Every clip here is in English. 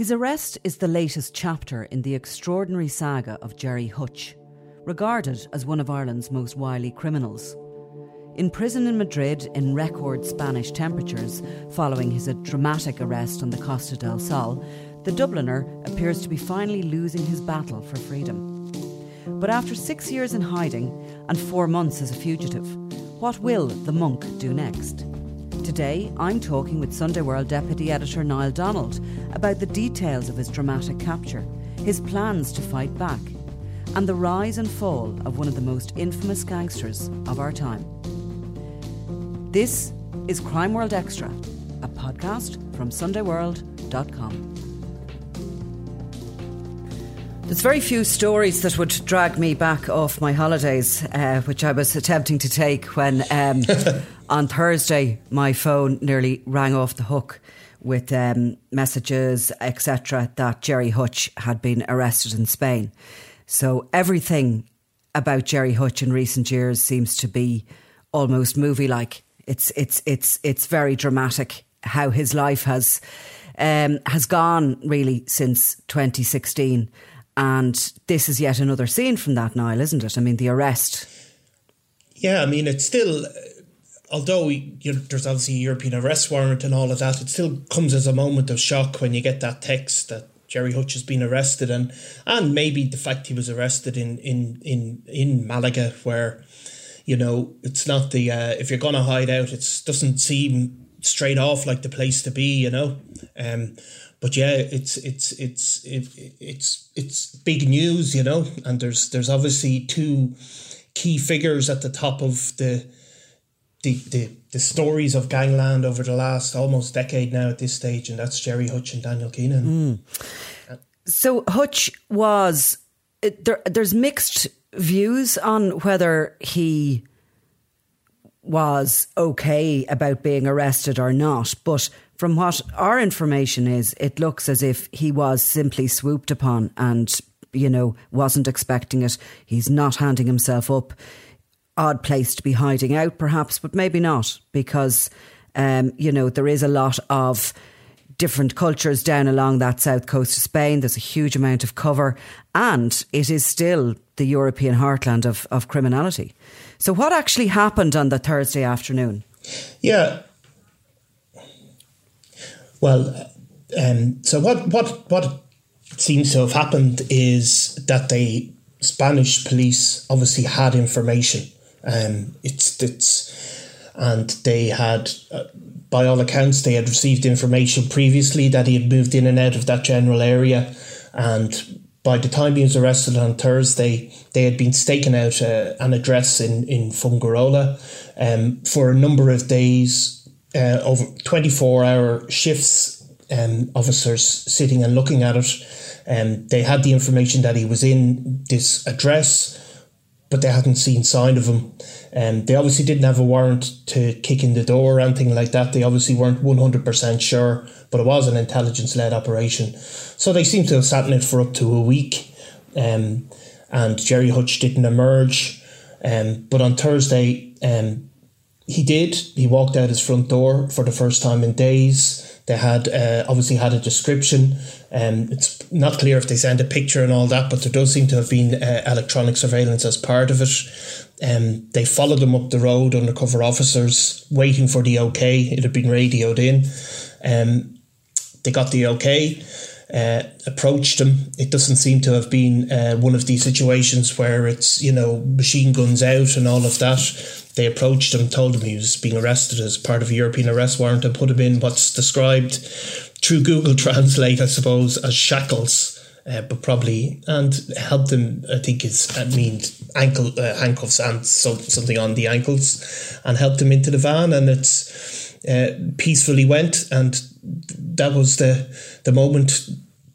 His arrest is the latest chapter in the extraordinary saga of Gerry Hutch, regarded as one of Ireland's most wily criminals. In prison in Madrid in record Spanish temperatures following his dramatic arrest on the Costa del Sol, the Dubliner appears to be finally losing his battle for freedom. But after 6 years in hiding and 4 months as a fugitive, what will the monk do next? Today, I'm talking with Sunday World Deputy Editor Niall Donald about the details of his dramatic capture, his plans to fight back, and the rise and fall of one of the most infamous gangsters of our time. This is Crime World Extra, a podcast from SundayWorld.com. There's very few stories that would drag me back off my holidays, which I was attempting to take when on Thursday my phone nearly rang off the hook with messages, etc., that Gerry Hutch had been arrested in Spain. So everything about Gerry Hutch in recent years seems to be almost movie-like. It's very dramatic how his life has gone really since 2016. And this is yet another scene from that, Niall, isn't it? I mean, the arrest. Yeah, I mean, it's still, although there's obviously a European arrest warrant and all of that, it still comes as a moment of shock when you get that text that Gerry Hutch has been arrested, and maybe the fact he was arrested in Malaga, where, you know, it's not the, if you're going to hide out, it doesn't seem straight off like the place to be, you know. But yeah, it's big news, you know, and there's obviously two key figures at the top of the stories of gangland over the last almost decade now at this stage, and that's Gerry Hutch and Daniel Keenan. Mm. So Hutch was, there's mixed views on whether he was okay about being arrested or not, but from what our information is, it looks as if he was simply swooped upon and, you know, wasn't expecting it. He's not handing himself up. Odd place to be hiding out, perhaps, but maybe not, because, you know, there is a lot of different cultures down along that south coast of Spain. There's a huge amount of cover, and it is still the European heartland of criminality. So what actually happened on the Thursday afternoon? Yeah. Well, so what seems to have happened is that the Spanish police obviously had information. And they had, by all accounts, they had received information previously that he had moved in and out of that general area. And by the time he was arrested on Thursday, they had been staking out an address in Fungirola for a number of days. Over 24-hour shifts, officers sitting and looking at it. They had the information that he was in this address, but they hadn't seen sign of him. They obviously didn't have a warrant to kick in the door or anything like that. They obviously weren't 100% sure, but it was an intelligence-led operation. So they seemed to have sat in it for up to a week, and Gerry Hutch didn't emerge. But on Thursday... He did. He walked out his front door for the first time in days. They had obviously had a description. It's not clear if they sent a picture and all that, but there does seem to have been electronic surveillance as part of it. They followed him up the road, undercover officers, waiting for the OK. It had been radioed in. They got the OK, approached him. It doesn't seem to have been one of these situations where it's, you know, machine guns out and all of that. They approached him, told him he was being arrested as part of a European arrest warrant, and put him in what's described through Google Translate, I suppose, as shackles, but probably, and helped him, I think it means ankle handcuffs and something on the ankles, and helped him into the van, and it's peacefully went. And that was the moment.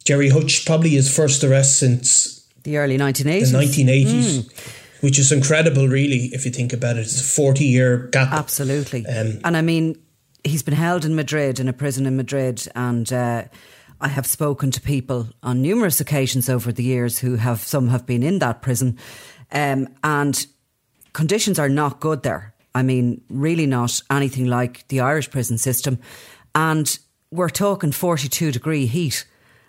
Gerry Hutch, probably his first arrest since the early 1980s. The 1980s. Mm. Which is incredible, really, if you think about it. It's a 40-year gap. Absolutely. And I mean, he's been held in Madrid, in a prison in Madrid. And I have spoken to people on numerous occasions over the years who have, some have been in that prison. And conditions are not good there. I mean, really not anything like the Irish prison system. And we're talking 42-degree heat.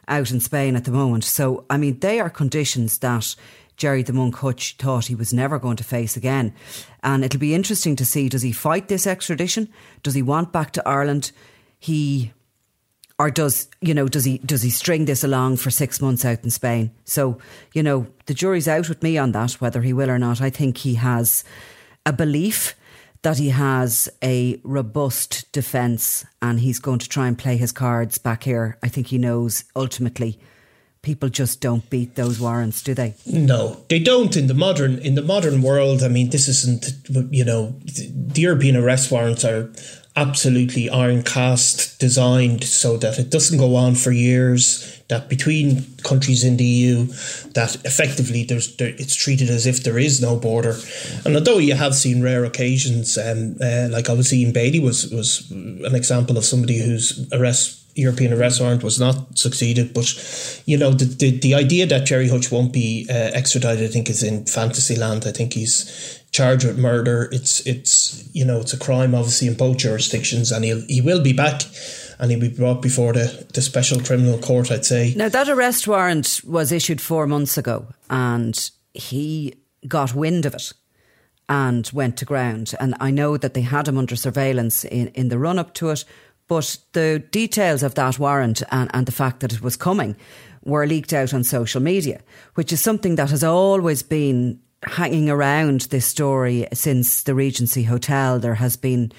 out in Spain at the moment. So, I mean, they are conditions that Gerry the Monk Hutch thought he was never going to face again. And it'll be interesting to see, does he fight this extradition? Does he want back to Ireland? Or does, you know, does he string this along for 6 months out in Spain? So, you know, the jury's out with me on that, whether he will or not. I think he has a belief that he has a robust defence and he's going to try and play his cards back here. I think he knows ultimately people just don't beat those warrants, do they? No, they don't in the modern world. I mean, this isn't, you know, the European arrest warrants are absolutely iron cast, designed so that it doesn't go on for years, that between countries in the EU, that effectively it's treated as if there is no border. And although you have seen rare occasions, like obviously Ian Bailey was an example of somebody whose European arrest warrant was not succeeded, but you know, the idea that Gerry Hutch won't be extradited, I think, is in fantasy land. I think he's charged with murder. It's you know, it's a crime obviously in both jurisdictions, and he will be back, and he'll be brought before the Special Criminal Court, I'd say. Now, that arrest warrant was issued 4 months ago, and he got wind of it and went to ground. And I know that they had him under surveillance in the run up to it. But the details of that warrant and the fact that it was coming were leaked out on social media, which is something that has always been hanging around this story since the Regency Hotel. There has been,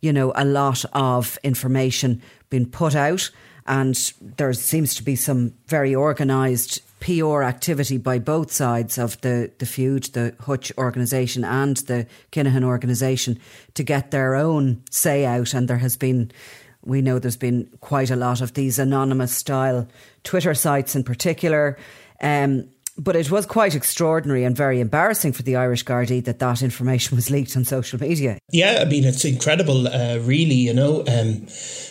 you know, a lot of information being put out, and there seems to be some very organised PR activity by both sides of the feud, the Hutch organisation and the Kinahan organisation, to get their own say out. And there has been... We know there's been quite a lot of these anonymous style Twitter sites in particular. But it was quite extraordinary and very embarrassing for the Irish Gardaí that information was leaked on social media. Yeah, I mean, it's incredible, really, you know,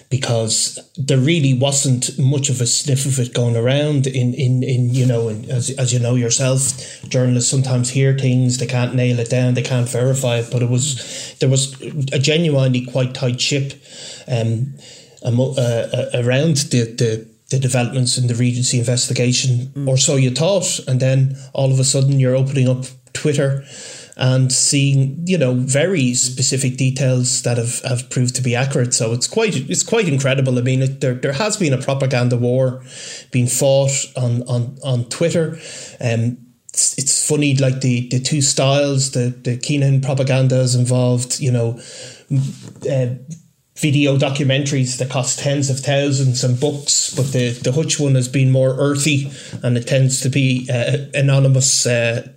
because there really wasn't much of a sniff of it going around in you know, as you know yourself, journalists sometimes hear things, they can't nail it down, they can't verify it, but there was a genuinely quite tight ship around the developments in the Regency investigation, or so you thought. And then all of a sudden you're opening up Twitter and seeing, you know, very specific details that have proved to be accurate. So it's quite incredible. I mean, there has been a propaganda war being fought on Twitter. It's funny, like the two styles, the Kinahan propaganda is involved, you know, video documentaries that cost tens of thousands and books, but the Hutch one has been more earthy, and it tends to be anonymous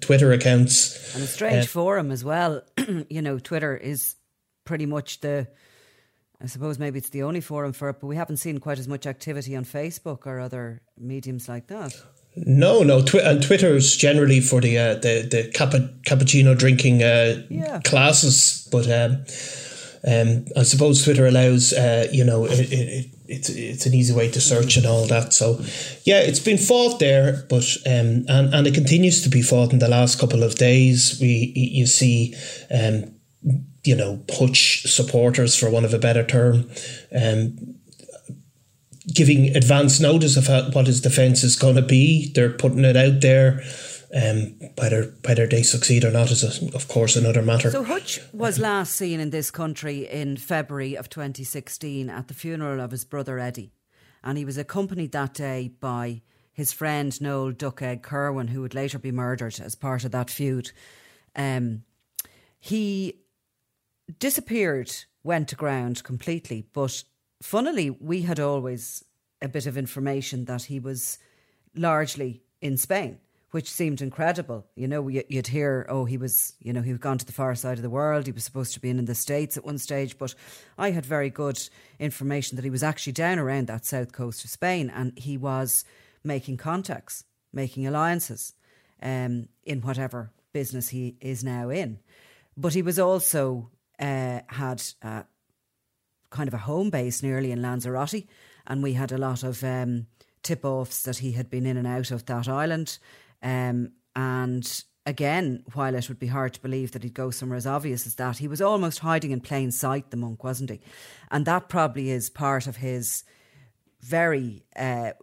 Twitter accounts. And a strange forum as well. You know, Twitter is pretty much I suppose maybe it's the only forum for it, but we haven't seen quite as much activity on Facebook or other mediums like that. No. And Twitter's generally for the cappuccino drinking classes, but... I suppose Twitter allows, you know, it's an easy way to search and all that. So, yeah, it's been fought there, but and it continues to be fought in the last couple of days. You see, you know, Hutch supporters, for want of a better term, giving advance notice of what his defence is going to be. They're putting it out there. Whether they succeed or not is, of course, another matter. So Hutch was last seen in this country in February of 2016 at the funeral of his brother Eddie, and he was accompanied that day by his friend Noel Duckegg Kerwin, who would later be murdered as part of that feud. He disappeared, went to ground completely, but funnily we had always a bit of information that he was largely in Spain, which seemed incredible. You know, you'd hear, oh, he was, you know, he'd gone to the far side of the world. He was supposed to be in the States at one stage. But I had very good information that he was actually down around that south coast of Spain, and he was making contacts, making alliances in whatever business he is now in. But he was also had kind of a home base nearly in Lanzarote, and we had a lot of tip-offs that he had been in and out of that island. And again, while it would be hard to believe that he'd go somewhere as obvious as that, he was almost hiding in plain sight, the monk, wasn't he? And that probably is part of his very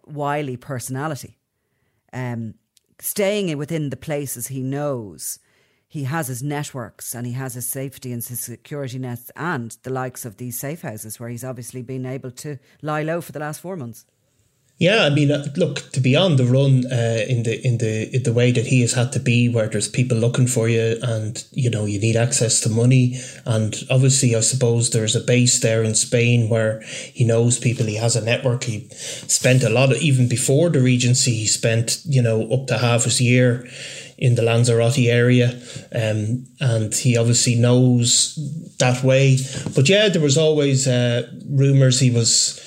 wily personality, staying within the places he knows. He has his networks and he has his safety and his security nets and the likes of these safe houses where he's obviously been able to lie low for the last 4 months. Yeah, I mean, look, to be on the run in the way that he has had to be, where there's people looking for you, and you know you need access to money, and obviously I suppose there's a base there in Spain where he knows people, he has a network. He spent a lot of, even before the Regency, he spent up to half his year in the Lanzarote area, and he obviously knows that way. But yeah, there was always rumours he was,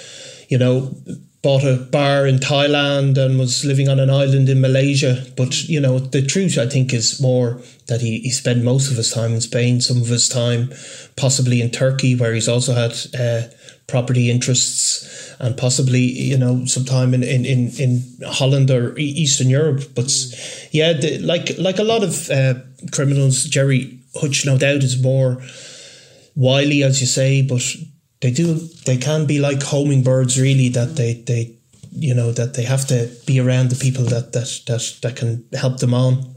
bought a bar in Thailand and was living on an island in Malaysia. But, the truth, I think, is more that he spent most of his time in Spain, some of his time possibly in Turkey, where he's also had property interests, and possibly, some time in Holland or Eastern Europe. But, yeah, like a lot of criminals, Jerry Hutch, no doubt, is more wily, as you say, but... They can be like homing birds, really, that they have to be around the people that can help them on.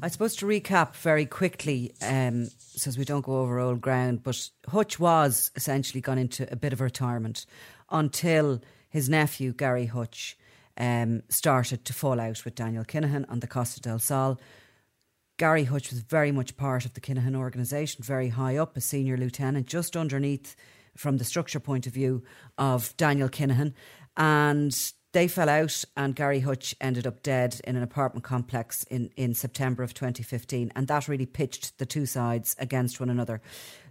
I suppose to recap very quickly, since we don't go over old ground, but Hutch was essentially gone into a bit of retirement until his nephew, Gary Hutch, started to fall out with Daniel Kinahan on the Costa del Sol. Gary Hutch was very much part of the Kinahan organisation, very high up, a senior lieutenant, just underneath... from the structure point of view of Daniel Kinahan, and they fell out, and Gary Hutch ended up dead in an apartment complex in September of 2015, and that really pitched the two sides against one another.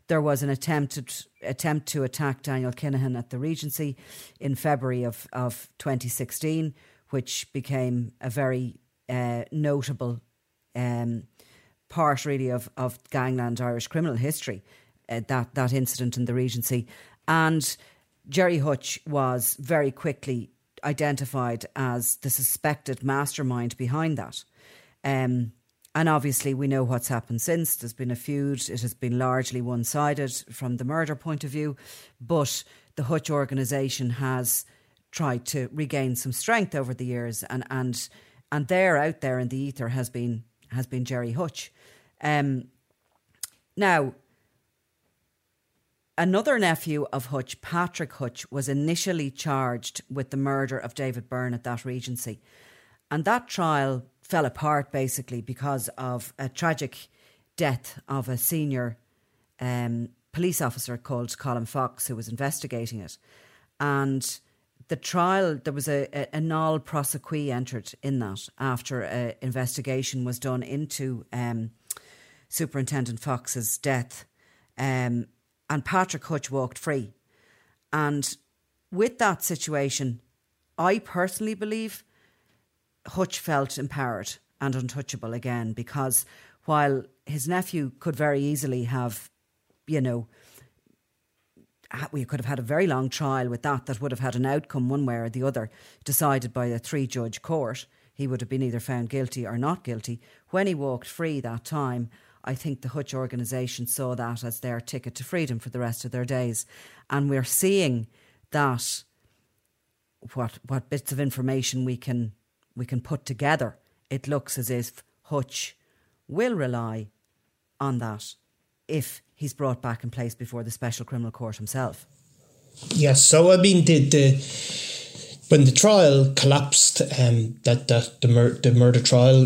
There was an attempt to attack Daniel Kinahan at the Regency in February of 2016, which became a very notable part, really, of gangland Irish criminal history. That incident in the Regency. And Jerry Hutch was very quickly identified as the suspected mastermind behind that. And obviously we know what's happened since. There's been a feud. It has been largely one-sided from the murder point of view. But the Hutch organisation has tried to regain some strength over the years. And there, out there in the ether, has been Jerry Hutch. Now... another nephew of Hutch, Patrick Hutch, was initially charged with the murder of David Byrne at that Regency. And that trial fell apart, basically, because of a tragic death of a senior police officer called Colin Fox, who was investigating it. And the trial, there was a null prosequi entered in that after an investigation was done into Superintendent Fox's death. And Patrick Hutch walked free. And with that situation, I personally believe Hutch felt empowered and untouchable again, because while his nephew could very easily have, we could have had a very long trial with that would have had an outcome one way or the other decided by a 3-judge court. He would have been either found guilty or not guilty. When he walked free that time, I think the Hutch organisation saw that as their ticket to freedom for the rest of their days. And we're seeing that what bits of information we can put together, it looks as if Hutch will rely on that if he's brought back in place before the Special Criminal Court himself. Yes, so I mean, when the trial collapsed, the murder trial...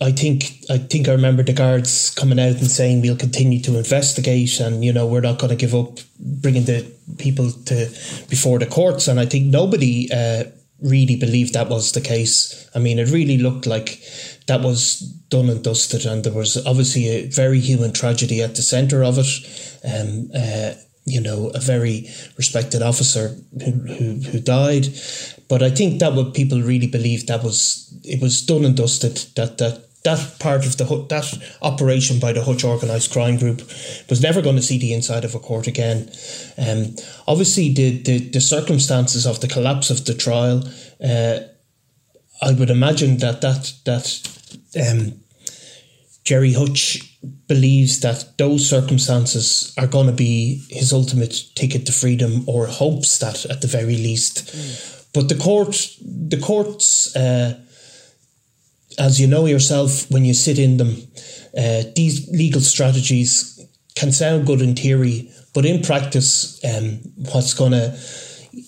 I think I remember the guards coming out and saying we'll continue to investigate, and we're not going to give up bringing the people to before the courts. And I think nobody really believed that was the case. I mean, it really looked like that was done and dusted, and there was obviously a very human tragedy at the centre of it. A very respected officer who died. But I think that what people really believed, it was done and dusted, that part of that operation by the Hutch organised crime group was never going to see the inside of a court again. Obviously, the circumstances of the collapse of the trial, I would imagine that Jerry Hutch believes that those circumstances are going to be his ultimate ticket to freedom, or hopes that at the very least. But the courts, as you know yourself, when you sit in them, these legal strategies can sound good in theory, but in practice, what's going to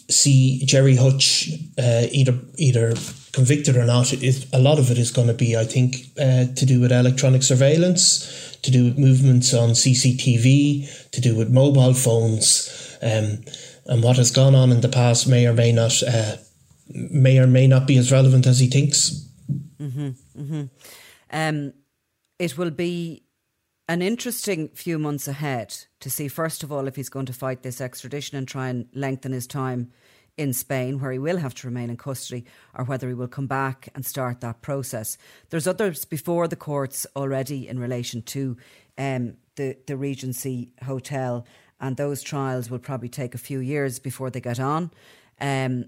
see Jerry Hutch either convicted or not, a lot of it is going to be, I think, to do with electronic surveillance, to do with movements on CCTV, to do with mobile phones, and what has gone on in the past may or may not be as relevant as he thinks. Mm-hmm, mm-hmm. It will be an interesting few months ahead to see, first of all, if he's going to fight this extradition and try and lengthen his time in Spain, where he will have to remain in custody, or whether he will come back and start that process. There's others before the courts already in relation to the Regency Hotel, and those trials will probably take a few years before they get on. The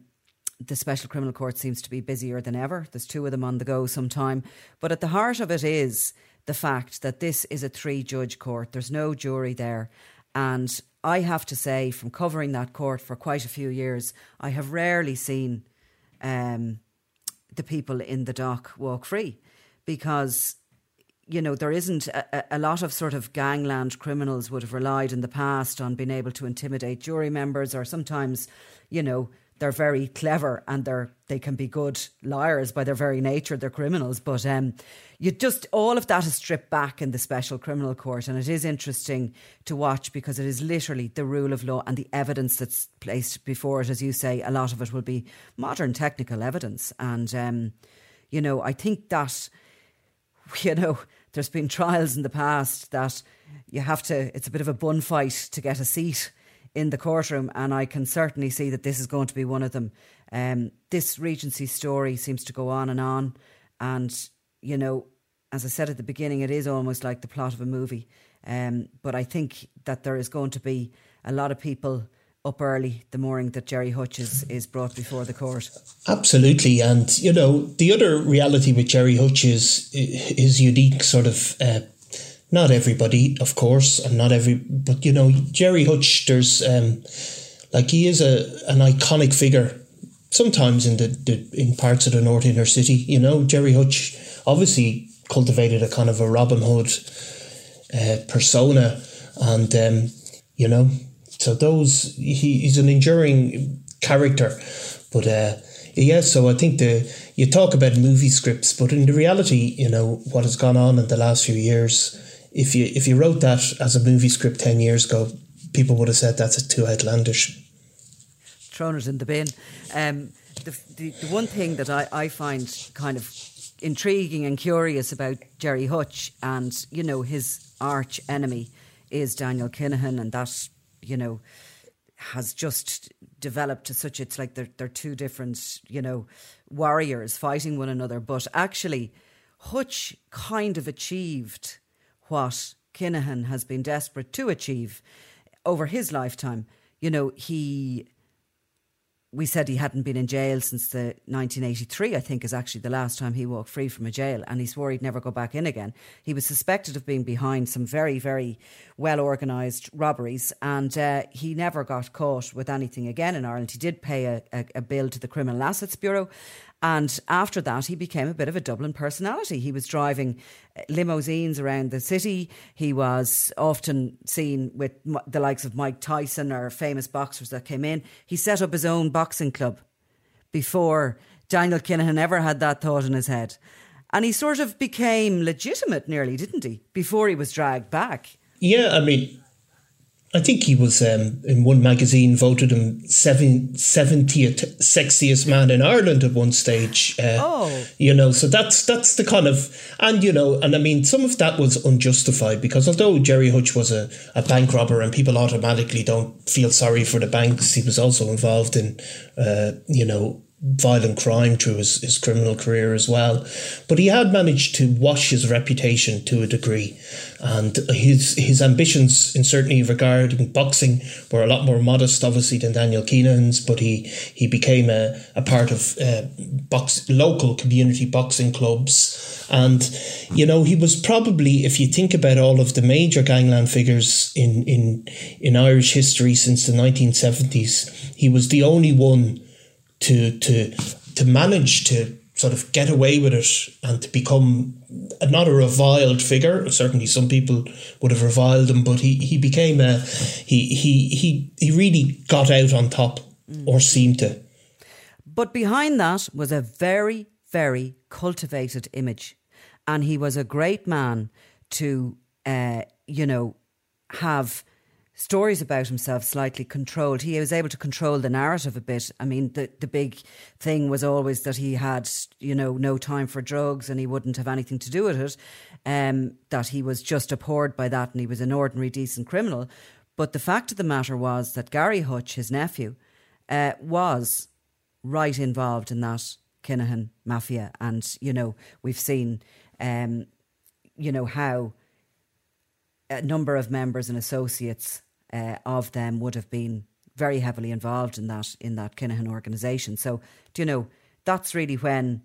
Special Criminal Court seems to be busier than ever. There's two of them on the go sometime. But at the heart of it is the fact that this is a 3-judge court. There's no jury there. And I have to say, from covering that court for quite a few years, I have rarely seen the people in the dock walk free, because, you know, there isn't a lot of sort of gangland criminals would have relied in the past on being able to intimidate jury members, or sometimes, you know, they're very clever and they can be good liars by their very nature. They're criminals. But all of that is stripped back in the Special Criminal Court. And it is interesting to watch, because it is literally the rule of law and the evidence that's placed before it. As you say, a lot of it will be modern technical evidence. And, I think that, there's been trials in the past that it's a bit of a bun fight to get a seat in the courtroom, and I can certainly see that this is going to be one of them. This Regency story seems to go on, and, as I said at the beginning, it is almost like the plot of a movie. But I think that there is going to be a lot of people up early the morning that Jerry Hutch is brought before the court. Absolutely. And, the other reality with Jerry Hutch is his unique sort of not everybody, of course, and but Jerry Hutch, there's he is an iconic figure sometimes in in parts of the North Inner City. Jerry Hutch obviously cultivated a kind of a Robin Hood persona, and so those he's an enduring character, but. So I think you talk about movie scripts, but in the reality, what has gone on in the last few years, if you wrote that as a movie script 10 years ago, people would have said that's too outlandish. Thrown it in the bin. The one thing that I find kind of intriguing and curious about Jerry Hutch, and, his arch enemy is Daniel Kinahan, and that, has just developed to such, it's like they're two different, warriors fighting one another. But actually, Hutch kind of achieved what Kinahan has been desperate to achieve over his lifetime. We said he hadn't been in jail since 1983, I think, is actually the last time he walked free from a jail, and he swore he'd never go back in again. He was suspected of being behind some very, very well-organised robberies, and he never got caught with anything again in Ireland. He did pay a bill to the Criminal Assets Bureau, and after that, he became a bit of a Dublin personality. He was driving limousines around the city. He was often seen with the likes of Mike Tyson or famous boxers that came in. He set up his own boxing club before Daniel Kinahan ever had that thought in his head. And he sort of became legitimate nearly, didn't he, before he was dragged back? Yeah, I mean, I think he was, in one magazine, voted him 70th sexiest man in Ireland at one stage. So that's the kind of... And I mean, some of that was unjustified, because although Jerry Hutch was a bank robber and people automatically don't feel sorry for the banks, he was also involved in, violent crime through his criminal career as well. But he had managed to wash his reputation to a degree, and his ambitions, in certainly regarding boxing, were a lot more modest, obviously, than Daniel Keenan's, but he became a part of local community boxing clubs. And, you know, he was probably, if you think about all of the major gangland figures in Irish history since the 1970s, he was the only one to manage to sort of get away with it and to become not a reviled figure. Certainly some people would have reviled him, but he really got out on top, or seemed to. But behind that was a very, very cultivated image, and he was a great man to have stories about himself slightly controlled. He was able to control the narrative a bit. I mean, the big thing was always that he had, no time for drugs and he wouldn't have anything to do with it, that he was just abhorred by that and he was an ordinary, decent criminal. But the fact of the matter was that Gary Hutch, his nephew, was right involved in that Kinahan mafia. And, we've seen, how a number of members and associates of them would have been very heavily involved in that Kinahan organisation. So, that's really when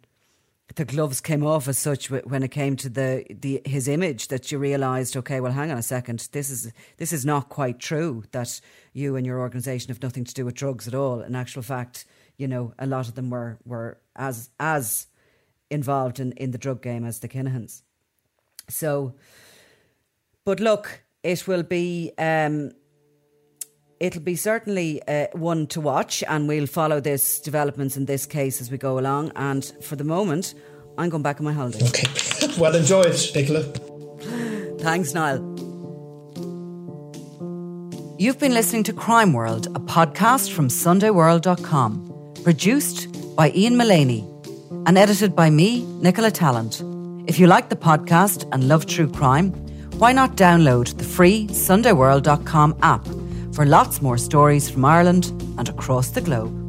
the gloves came off as such, when it came to his image, that you realised, OK, well, hang on a second, this is not quite true that you and your organisation have nothing to do with drugs at all. In actual fact, a lot of them were as involved in the drug game as the Kinahans. So... But look, it will be certainly one to watch, and we'll follow these developments in this case as we go along. And for the moment, I'm going back on my holiday. Okay. Well, enjoy it, Nicola. Thanks, Niall. You've been listening to Crime World, a podcast from SundayWorld.com, produced by Ian Mullaney and edited by me, Nicola Tallant. If you like the podcast and love true crime, why not download the free SundayWorld.com app for lots more stories from Ireland and across the globe.